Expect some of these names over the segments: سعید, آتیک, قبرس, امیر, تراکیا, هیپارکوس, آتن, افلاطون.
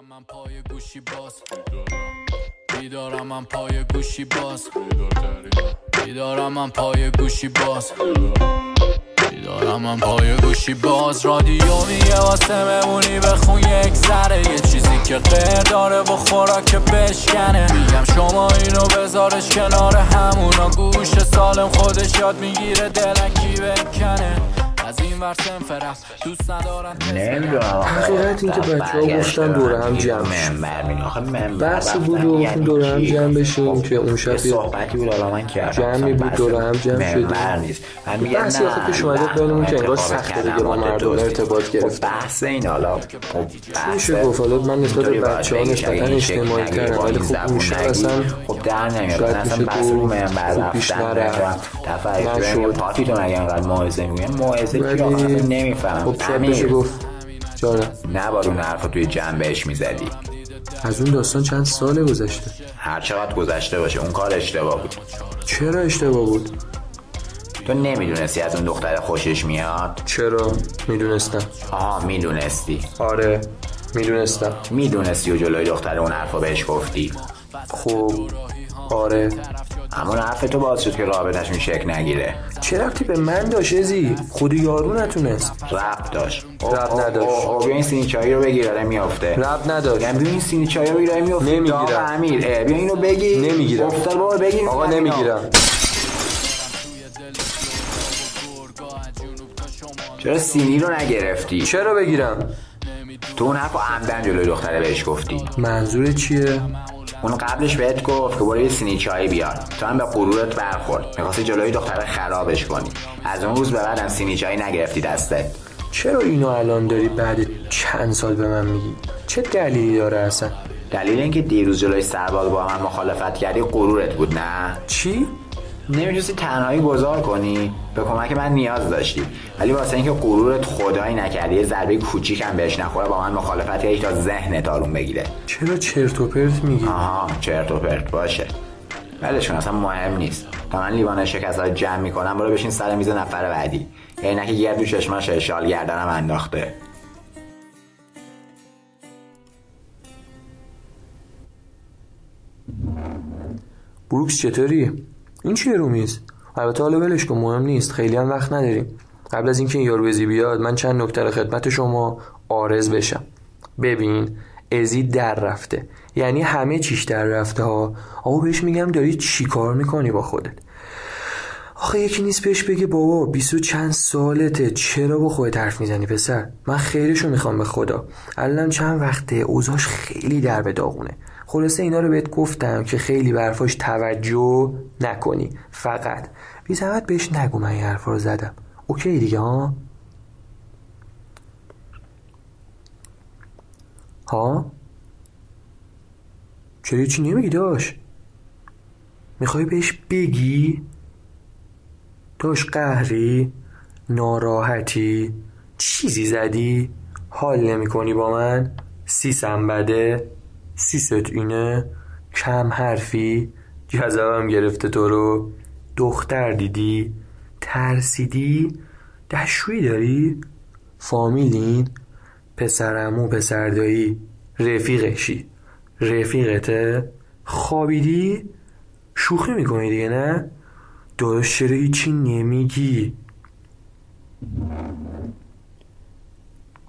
بیدارم من پای گوشی باز رادیو میگه واسه بمونی بخون یک ذره، یه چیزی که غیر داره با خوراک بشکنه. میگم شما اینو بذارش کنار همونا، گوش سالم خودش یاد میگیره دلکی بکنه. از این ورسم فرست دوست ندارم حقیقت این که بچه ها گفتن دوره هم جمع شد، بحث بود و دوره هم جمع بشیم توی اون شب جمعی بود، دوره هم جمع شدیم. بحث یه خود شمایده بینمون که انگار سخته دیگه با مردم ارتباط گرفت. میشه گفت حالا من نسبت به بچه ها نسبتا اجتماعی ترم، ولی خب اون شب اصلا شاید میشه تو خوب پیش نرفت. نمیفهم امیر نبارو نرخ توی جنبهش میزدی. از اون داستان چند ساله گذشته، هر چقدر گذشته باشه اون کار اشتباه بود. چرا اشتباه بود؟ تو نمیدونستی از اون دختر خوشش میاد؟ چرا؟ میدونستم. آه میدونستی؟ آره میدونستم. میدونستی و جلوی دختر اون حرفا بهش گفتی؟ خب آره. همون حرف تو باز شد که رابطه‌شون شکل نگیره. چه ربطی به من داشت ازی؟ خود یارو نتونست. ربط داشت. ربط نداشت. بیا این سینی چایی رو بگیر آره میافته. ربط نداشت. بیا این سینی چایی رو بگیر میافته. نمیگیرم. آقا امیر بیا اینو بگیر. نمیگیرم. افتر بابا بگیر. آقا نمیگیرم. چرا سینی رو نگرفتی؟ چرا بگیرم؟ تو اون حرفو عمدن جلوی دختره بهش گفتی. منظور چیه؟ اون قبلش بهت گفت که برو یه سینی چای بیار، تو هم به غرورت برخورد، میخواستی جلوی دختره خرابش کنی. از اون روز به بعد هم سینی چای نگرفتی دستت. چرا اینو الان داری بعد چند سال به من میگی؟ چه دلیلی داره اصلا؟ دلیل اینکه دیروز جلوی سرباز با من مخالفت کردی غرورت بود نه؟ چی؟ نمی‌دونستی تنهایی گذار کنی؟ به کمک من نیاز داشتی، ولی واسه اینکه غرورت خدایی نکرد یه ضربه کوچیک هم بهش نخوره با من مخالفت کردی تا ذهنت آروم بگیره. چرا چرت و پرت میگی؟ آها چرت و پرت باشه ولشون، اصلا مهم نیست. تا من لیوان شکست رو جمع میکنم برو بشین سر میز نفر بعدی. یعنی که گرد و چشماش اشال گردنم انداخته. بروکس چطوری؟ این چیه رو میز؟ البته حالا ولش کن، مهم نیست، خیلی هم وقت نداریم. قبل از اینکه این یاروزی بیاد من چند نکته رو خدمت شما عارض بشم. ببین ازی در رفته، یعنی همه چیش در رفته ها. آقا بهش میگم داری چی کار میکنی با خودت؟ آخه یکی نیست بهش بگه بابا 20 و چند سالته چرا با خودت حرف میزنی پسر؟ من خیرشو میخوام به خدا، الان چند وقته اوضاعش خیلی در به داغونه. خلاصه اینا رو بهت گفتم که خیلی به حرفاش توجه نکنی، فقط بی زحمت بهش نگو من این حرفا رو زدم. اوکی دیگه ها؟ ها؟ چرا چی نمیگی داش؟ میخوای بهش بگی؟ داش قهری؟ ناراحتی؟ چیزی زدی؟ حال نمی کنی با من؟ سیسم بده؟ سیست اینه؟ کم حرفی؟ جذبم گرفته تو رو؟ دختر دیدی؟ ترسیدی؟ دشویی داری؟ فامیلین؟ پسرمو پسردایی؟ رفیقشی؟ رفیقته؟ خوابیدی؟ شوخی میکنی دیگه نه؟ داداش چرا هیچی نمیگی؟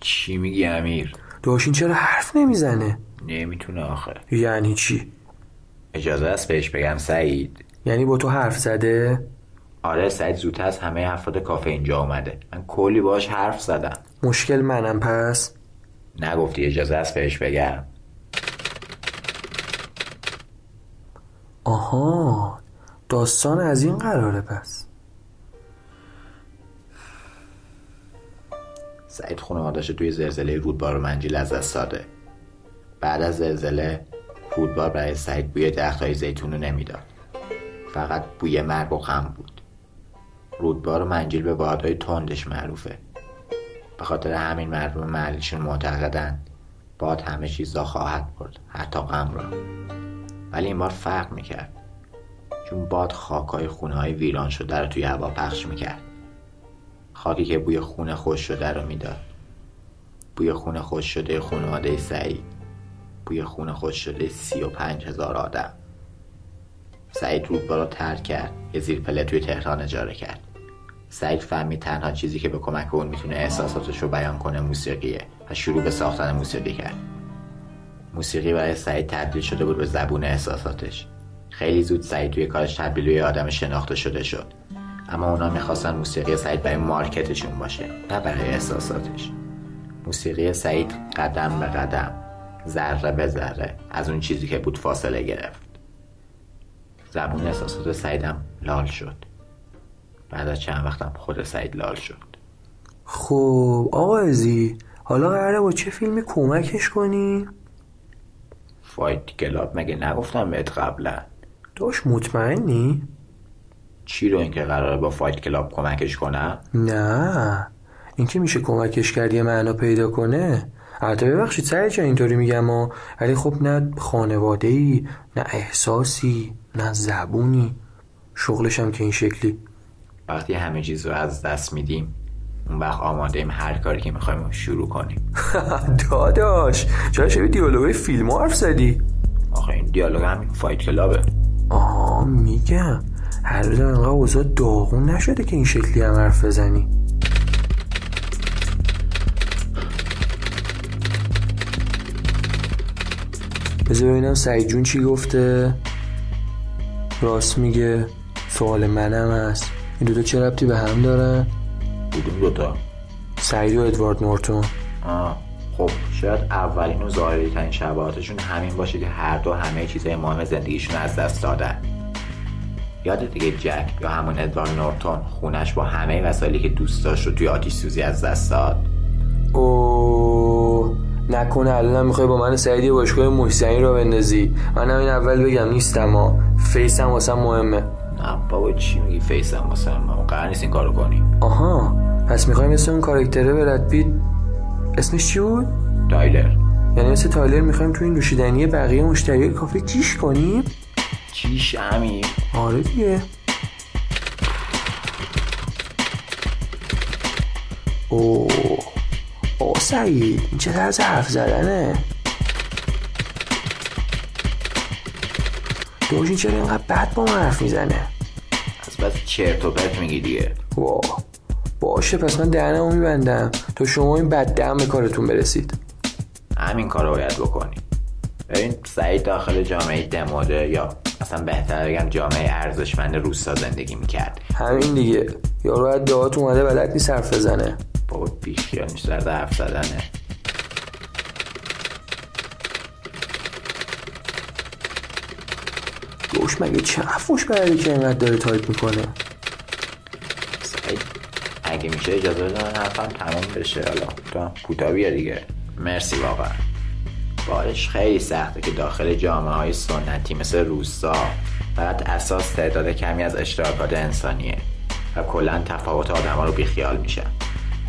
چی میگی امیر؟ داداش این چرا حرف نمیزنه؟ نمیتونه آخه. یعنی چی؟ اجازه است بهش بگم سعید؟ یعنی با تو حرف زده؟ آره سعید زودتر از همه افراد کافه اینجا اومده، من کلی باش حرف زدم. مشکل منم پس؟ نگفتی اجازه است بهش بگم؟ آها داستان از این قراره پس. سعید خانواده‌اش توی زلزله رودبار منجیل از دست داده. بعد از زلزله رودبار برای سعید بوی درخت‌های زیتون رو نمیداد، فقط بوی مرگ و غم بود. رودبار منجیل به بادهای تندش معروفه، به خاطر همین مردم محلیشون معتقدن باد همه چیز را خواهد برد، حتی غم را. ولی این بار فرق میکرد، چون باد خاکای خونه‌های ویران شده رو توی هوا پخش میکرد، خاکی که بوی خون خشک شده رو میداد، بوی خون خشک شده خانواده سعید. توی خونه خود شده 35,000 آدم. سعید رو برا ترک کرد، یه زیر پله توی تهران اجاره کرد. سعید فهمید تنها چیزی که به کمک اون میتونه احساساتش رو بیان کنه موسیقیه و شروع به ساختن موسیقی کرد. موسیقی برای سعید تبدیل شده بود به زبون احساساتش. خیلی زود سعید توی کارش تبدیل به یه آدم شناخته شده شد. اما اونا میخواستن موسیقی سعید برای مارکتشون باشه، نه برای احساساتش. موسیقی سعید قدم به قدم، ذره به ذره از اون چیزی که بود فاصله گرفت. زبون احساسات سعیدم لال شد. بعد از چند وقتم خود سعید لال شد. خب آقازی، حالا قراره با چه فیلمی کمکش کنی؟ فایت کلاب مگه نگفتم بهت قبلا؟ داش مطمئنی؟ چی رو اینکه قراره با فایت کلاب کمکش کنه؟ نه این که میشه کمکش کرد یه معنا پیدا کنه. البته ببخشید سعید جان اینطوری میگم و ولی خب نه خانواده‌ای، نه احساسی، نه زبونی، شغلش هم که این شکلی. وقتی همه چیز رو از دست میدیم اون وقت آماده ایم هر کاری که میخوایم شروع کنیم. داداش چرا شبیه دیالوگ فیلم حرف زدی؟ آخه این دیالوگ همین فایت کلابه. آها میگم هر روز انقدر اوضاع داغون نشده که این شکلی هم حرف بزنی. بذار ببینم سعید جون چی گفته. راست میگه، سوال منم هست. این دوتا چه ربطی به هم دارن؟ بودون دوتا؟ سعید و ادوارد نورتون. خب شاید اولین و ظاهری ترین شباهتشون همین باشه که هر دو همه چیزهای مهم زندگیشون از دست دادن. یادت دیگه جک یا همون ادوارد نورتون خونش با همه وسایلی که دوست داشت رو توی آتیش سوزی از دست داد. اوه نکنه الان میخوای با من سعید یه باشگاه محسنی رو بندازی. من همین اول بگم نیستم ها، فیسم واسم مهمه. نه بابا چی میگی فیسم واسم مهمه، قرار نیست این کارو کنی. آها پس میخوای مثل اون کاراکتره برد پیت اسمش چی بود؟ تایلر. یعنی مثل تایلر میخوایم تو این نوشیدنی بقیه مشتری کافه چیش کنیم؟ چیش امیر؟ آره دیگه. اوه سعید این چه طرز حرف زدنه؟ دوش این چرا اینقدر بد با من حرف میزنه؟ از بس چرت و پرت میگی دیگه. واه باشه پس من دهنمو میبندم تا شما این بد دم به کارتون برسید. همین کارو باید بکنی. این سعید داخل جامعه دموده یا اصلا بهتر بگم جامعه ارزشمند روستا زندگی میکرد. همین دیگه یارو از دهات اومده بلد نیست حرف بزنه. بابا بیخیالش در حرف زدنه. دوش مگه چه حرفش بلده که اینقدر داره تایپ میکنه؟ سعید اگه میشه اجازه بده من حرفم تمام بشه حالا تو هم کوتاه بیا دیگه. مرسی واقعا. کارش خیلی سخته که داخل جامعه‌های سنتی مثل روستا فقط اساس تعداد کمی از اشتراکات انسانیه و کلاً تفاوت آدم‌ها رو بیخیال میشن.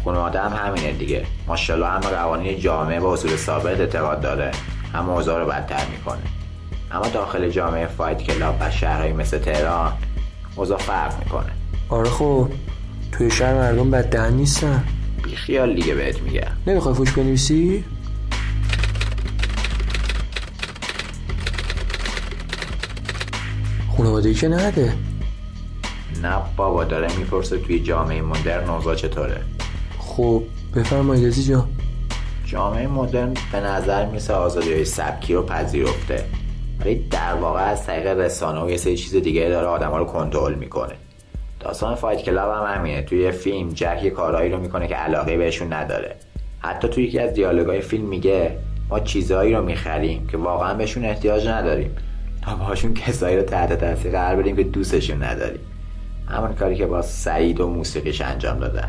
خانواده هم همینه دیگه. ماشاءالله هم قوانین جامعه با اصول ثابت اعتقاد داره، هم اوضاع رو بدتر میکنه. اما داخل جامعه فایت کلاب و شهرهایی مثل تهران اوضاع فرق میکنه. آره خب توی شهر مردم بددهن نیستن. بیخیال دیگه بهت میگم. نمیخوای فوش بنویسی؟ خانواده‌ای که نده. نه بابا داره میپرسه توی جامعه مدرن اوضاع چطوره. خب بفرمایید عزیز جان. جامعه مدرن به نظر میسه آزادی‌های سبکی رو پذیرفته ولی در واقع از طریق رسانه و یه سری چیز دیگه داره آدم‌ها رو کنترل میکنه. داستان فایت کلاب هم همینه. توی فیلم جک یه کارهایی رو میکنه که علاقه بهشون نداره. حتی توی یکی از دیالوگای فیلم میگه ما چیزایی رو میخریم که واقعا بهشون احتیاج نداریم. تا باهاشون کسایی رو تحت تاثیر قرار بدیم که دوستشون نداریم. همون کاری که با سعید و موسیقیش انجام دادن.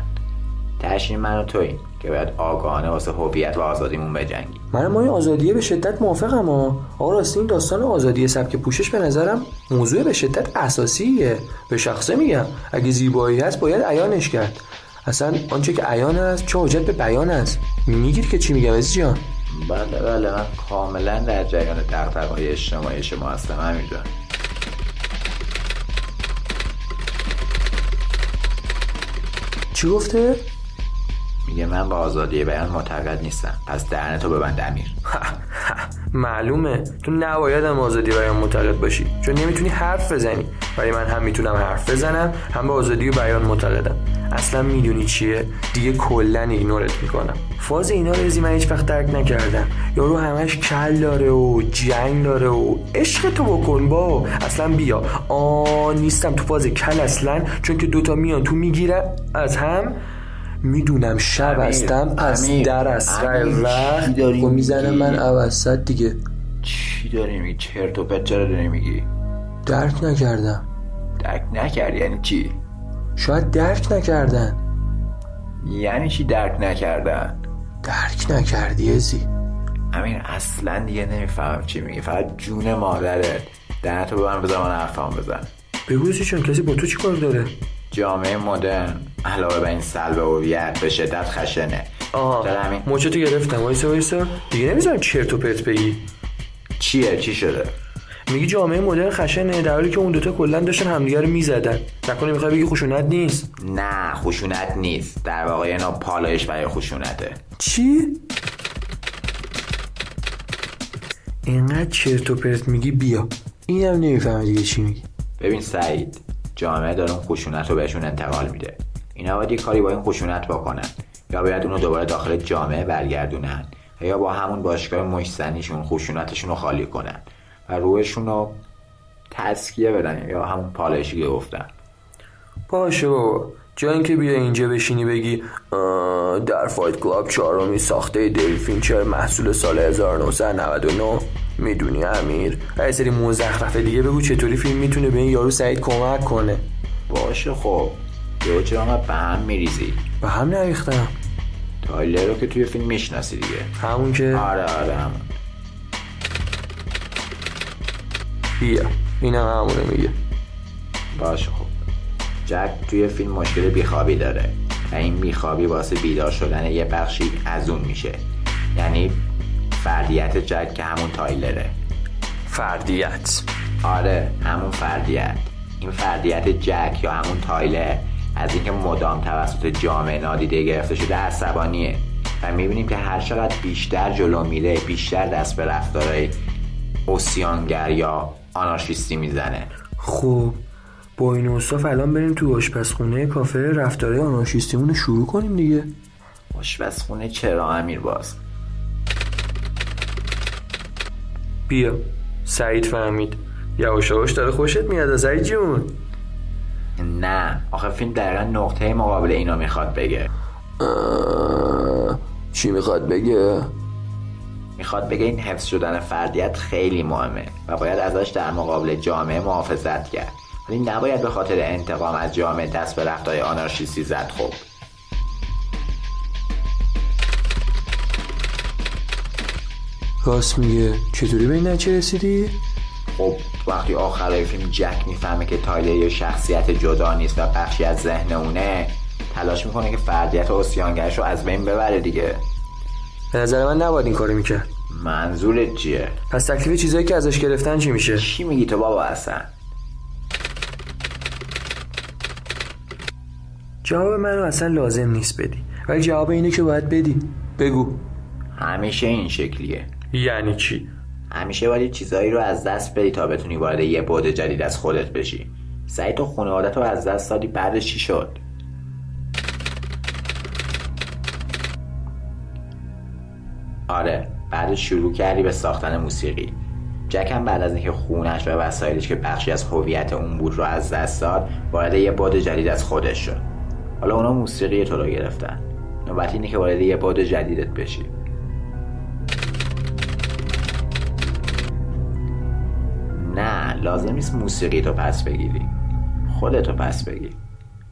تشین من و توییم که باید آگاهانه واسه هویت و آزادیمون بجنگیم. منم این آزادیه به شدت موافقم. آقا راستی این داستان آزادی سبک پوشش به نظرم موضوع به شدت اساسیه. به شخصه میگم اگه زیبایی هست باید عیانش کرد. اصلا آنچه که عیان است چه حاجت به بیان است. میگید که چی میگم عزیز جان؟ بله من کاملا در جریان دغدغه‌های اجتماعی شما هستم امیر جان. چی گفته؟ میگه من با آزادی بیان معتقد نیستم. پس دهنتو ببند امیر. معلومه تو نباید هم آزادی بیان معتقد باشی، چون نمیتونی حرف بزنی، ولی من هم میتونم حرف بزنم هم به آزادی بیان معتقدم. اصلا میدونی چیه؟ دیگه کلا ایگنورت میکنم. فاز اینا رو من هیچ وقت درک نکردم. یارو همش کل داره و جنگ داره و عشق تو بکن با اصلا بیا. نیستم تو فاز کل اصلا، چون که دوتا میان تو میگیرن از هم. میدونم شب هستم پس در اسرع وقت و میزنم من اوسط دیگه. چی داری میگی؟ چرت و پرت چرا داری میگی؟ درک نکردم. درک نکردی یعنی چی؟ شاید درک نکردن. یعنی چی درک نکردن؟ درک نکردی ازی امیر، اصلا دیگه نمیفهم چی میگی، فقط جون مادرت دهنتو ببن بذار من حرفم بزن. بگوزی چون کسی با تو چی کار داره؟ جامعه مدرن علاوه بر این سلب هویت به شدت خشنه. موچتو گرفتم. وایسا دیگه نمیذارم چرت و پرت بگی. چیه؟ چی شده؟ میگی جامعه مدرن خشنه، در حالی که اون دوتا کلا داشتن همدیگه رو میزدن. نکنه میخوای بگی خشونت نیست؟ نه خشونت نیست، در واقع اینا پالایش برای خشونته. چی؟ اینقدر چرت و پرت میگی بیا. اینم نمیفهمه دیگه چی میگی. ببین سعید، جامعه داره اون خشونت رو بهشون انتقال میده. اینا باید یه کاری با این خشونت بکنن، یا باید اونو دوباره داخل جامعه برگردونن، یا با همون باشگاه مشتنیشون خشونتشون رو خالی کنن و روحشون رو تسکیه بدن، یا همون پالایشی که گفتن. باشه بابا، جای اینکه بیا اینجا بشینی بگی در فایت کلاب چهارمی ساخته دیوید فینچر محصول سال 1999 میدونی امیر، یه سری مزخرف دیگه بگو چطوری فیلم میتونه به این یارو سعید کمک کنه. باشه خب یهو چرا ما به هم میریزی؟ به هم نریختم. تایلر رو که توی فیلم میشناسی دیگه، همون که آره همون. بیا اینم همونه میگه. باشه خب، جک توی فیلم مشکل بیخوابی داره و این بیخوابی واسه بیدار شدن یه بخشی از اون میشه، یعنی فردیت جک که همون تایلره. فردیت؟ آره همون فردیت. این فردیت جک یا همون تایلر از اینکه مدام توسط جامعه نادیده گرفته شده عصبانیه و میبینیم که هر چقدر بیشتر جلو میره بیشتر دست به رفتارهای اوسیانگر یا آنارشیستی میزنه. خب با این اوصاف الان بریم تو آشپزخونه کافه رفتارهای آنارشیستیمون رو شروع کنیم دیگه. آشپزخونه چرا امیر؟ باز بیا. سعید فهمید یواش داره خوشت میاد از سعید جون. نه آخه فیلم دقیقا نقطه مقابل اینا میخواد بگه. چی میخواد بگه؟ میخواد بگه این حفظ شدن فردیت خیلی مهمه و باید ازش در مقابل جامعه محافظت کرد، ولی نباید به خاطر انتقام از جامعه دست به رفتای آنارشیستی زد. خب راست میگه. چطوری به این نتیجه رسیدی؟ خب وقتی آخرای فیلم جک میفهمه که تایلر یه شخصیت جدا نیست و بخشی از ذهن اونه، تلاش میکنه که فردیت اوسیانگرش رو از بین ببره دیگه. به نظر من نباید این کارو میکرد. منظورت چیه؟ پس تکلیف چیزایی که ازش گرفتن چی میشه؟ چی میگی تو بابا اصلا؟ جواب منو اصلا لازم نیست بدی، ولی جواب اینه که باید بدی. بگو. همیشه این شکلیه. یعنی چی؟ همیشه باید چیزایی رو از دست بدی تا بتونی وارد یه بعد جدید از خودت بشی. سعید تو خانواده‌ت رو از دست دادی، بعدش چی شد؟ آره بعدش شروع کردی به ساختن موسیقی. جک هم بعد از اینکه خونش و وسایلش که بخشی از هویت اون بود رو از دست داد، وارد یه بعد جدید از خودش شد. حالا اونا موسیقی تو رو گرفتن، نوبت اینه که وارد یه بعد جدیدت بشی. نه لازم نیست موسیقی تو پس بگیری، خودتو پس بگی.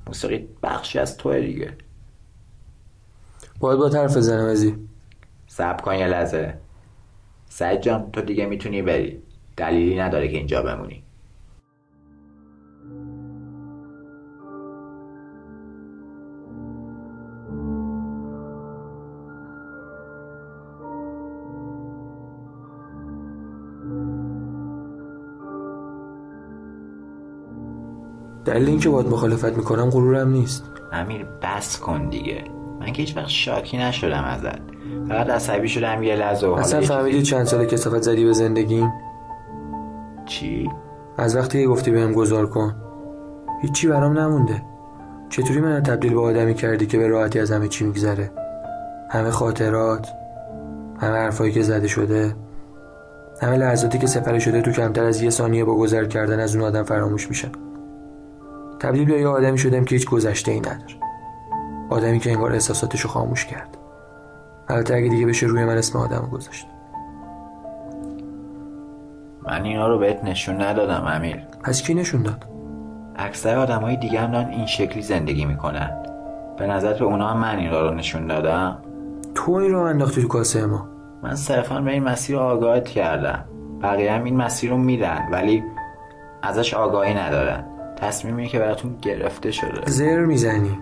موسیقی بخشی از توه دیگه. باید با طرف زنم ازی. صبر کن یه لحظه سعید جان، تو دیگه میتونی بری، دلیلی نداره که اینجا بمونی. دلیل این که باید مخالفت میکنم غرورم نیست. امیر بس کن دیگه، من که هیچ وقت شاکی نشدم ازت، فقط عصبی شدم یه لحظه. و اصلا فهمیدی چند ساله کثافت زدی به زندگیم؟ چی؟ از وقتی گفتی بهم گذار کن هیچی برام نمونده. چطوری منو تبدیل به آدمی کردی که به راحتی از همه چی میگذره؟ همه خاطرات، همه حرفایی که زده شده، همه لحظاتی که سپری شده تو کمتر از یه ثانیه با گذر کردن از اون آدم فراموش میشن. تبدیل به یه آدمی شدم که هیچ گذشته‌ای نداره، آدمی که انگار احساساتشو خاموش کرد. البته اگه دیگه بشه روی من اسم آدمو گذاشت. من اینا رو بهت نشون ندادم امیر. پس کی نشون داد؟ اکثر آدمای دیگه هم دارن این شکلی زندگی میکنن. به نظرت به اونا هم من اینا رو نشون دادم؟ تو این رو انداختی تو کاسه ما. من صرفا به این مسیر آگاهت کردم، بقیه هم این مسیر رو میرن ولی ازش آگاهی ندارن. تصمیمی که براتون گرفته شده. زر میزنی.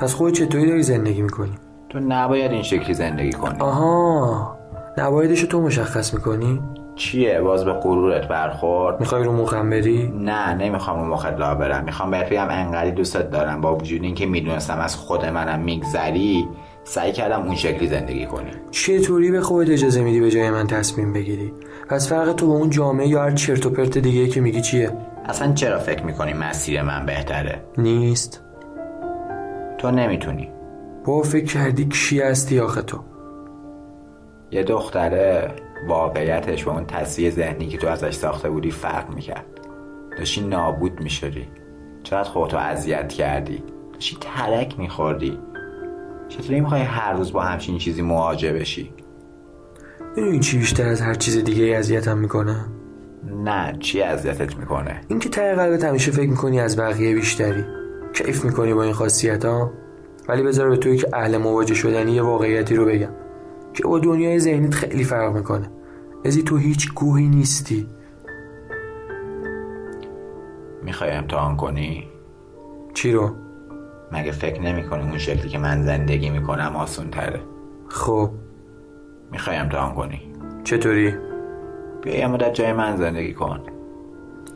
پس خودت چطوری داری زندگی میکنی؟ تو نباید این شکلی زندگی کنی. آها، نبایدشو تو مشخص میکنی؟ چیه؟ باز به غرورت برخورد؟ میخوای رو مخم بری؟ نه، نمیخوام رو مخت لا برم. میخوام بهت بگم انقدر دوستت دارم، با وجود اینکه میدونستم از خود منم میگذری سعی کردم اون شکلی زندگی کنی. چطوری به خودت اجازه میدی به جای من تصمیم بگیری؟ پس فرق تو با اون جامعه یا هر چرت و پرت دیگه که میگی چیه؟ اصلا چرا فکر میکنی مسیر من بهتره؟ نیست. تو نمیتونی. با فکر کردی کی هستی آخه تو؟ یه دختره. واقعیتش با اون تصویر ذهنی که تو ازش ساخته بودی فرق میکرد. داشتی نابود میشدی. چقدر خودتو اذیت کردی. داشتی ترک میخوردی. چطوری میخوای هر روز با همچین چیزی مواجه بشی؟ این چی بیشتر از هر چیز دیگه اذیتم میکنه؟ نه، چی اذیتت میکنه؟ این که ته قلبت همیشه فکر میکنی از بقیه بیشتری. کیف میکنی با این خاصیت‌ها. ولی بذار به تویی که اهل مواجه شدنی یه واقعیتی رو بگم که با دنیای ذهنیت خیلی فرق میکنه. ازی تو هیچ گوهی نیستی. میخوای امتحان کنی؟ چی رو؟ مگه فکر نمیکنی اون شکلی که من زندگی میکنم آسون تره؟ خب میخوای امتحان کنی؟ چطوری؟ بیا یه مدت جای من زندگی کن.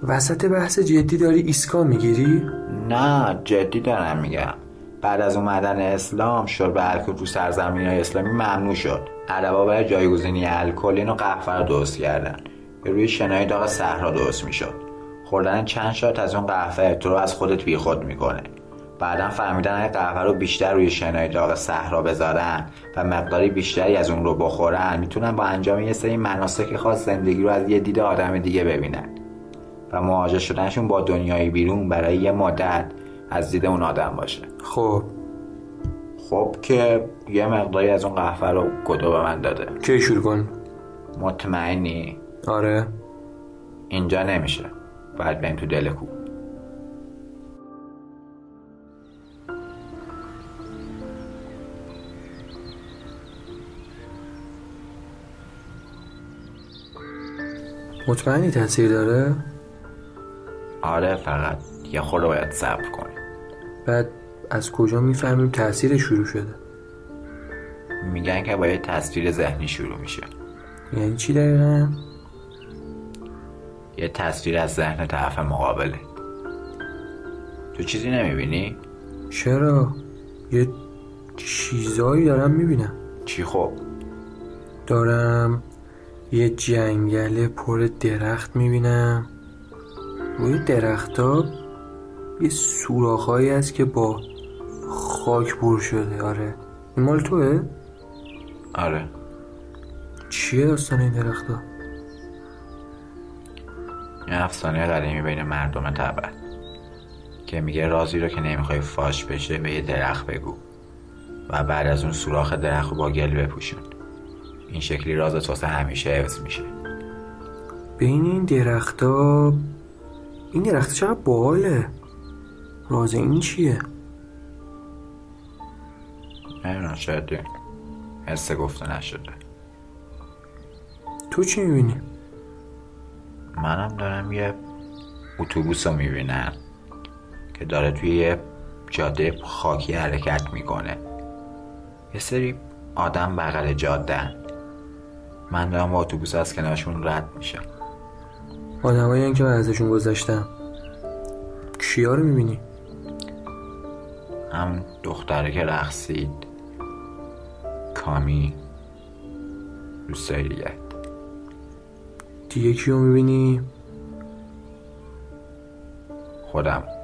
وسط بحث جدی داری ایسکا میگیری؟ نه، جدی دارم میگم. بعد از اومدن اسلام شرب الکل تو سرزمین‌های اسلامی ممنوع شد. عربا برای جایگزینی الکل اینو قهوه رو درست کردن. روی شنای داغ صحرا درست میشد. خوردن چند شات از اون قهوه تو رو از خودت بیخود میکنه. بعدن فهمیدن اگه قهوه رو بیشتر روی شنای داغ صحرا بذارن و مقداری بیشتری از اون رو بخورن، میتونن با انجام یه سری مناسک خاص زندگی رو از یه دید آدم دیگه ببینن و مواجه شدنشون با دنیای بیرون برای یه مدت از دید اون آدم باشه. خب که یه مقداری از اون قهوه رو گدا به من داده. کی شروع کن؟ مطمئنی؟ آره. اینجا نمیشه، باید بریم تو دل کوه. مطمئنی تاثیر داره؟ آره، فقط یه خورده باید صبر کنیم. بعد از کجا میفهمیم تاثیر شروع شده؟ میگن که باید تصویر ذهنی شروع میشه. یعنی چی دقیقا؟ یه تصویر از ذهن طرف مقابله. تو چیزی نمیبینی؟ چرا؟ یه چیزایی دارم میبینم. چی؟ خب دارم یه جنگل پر درخت میبینم. روی درخت ها یه سوراخ هایی هست که با خاک بور شده. آره. این مال توه؟ آره. چیه داستان این درخت ها؟ یه افسانه قدیمی بین مردم تبت که میگه رازی رو که نمیخوای فاش بشه به یه درخت بگو و بعد از اون سوراخ درخت رو با گل بپوشون. این شکلی رازت واسه همیشه حفظ میشه. بین این درخت ها این درخت چقدر باله. راز این چیه؟ نمیدونم، شاید حس گفته نشده. تو چی میبینی؟ منم دارم یه اتوبوس رو میبینم که داره توی یه جاده خاکی حرکت میکنه. یه سری آدم بغل جاده‌ان. من دارم با اتوبوس از کنارشون رد میشم. آدمایی هم که من ازشون گذشتم. کیا رو میبینی؟ هم دختره که رقصید، کامی دوستایی دیگه کیو میبینی؟ خودم.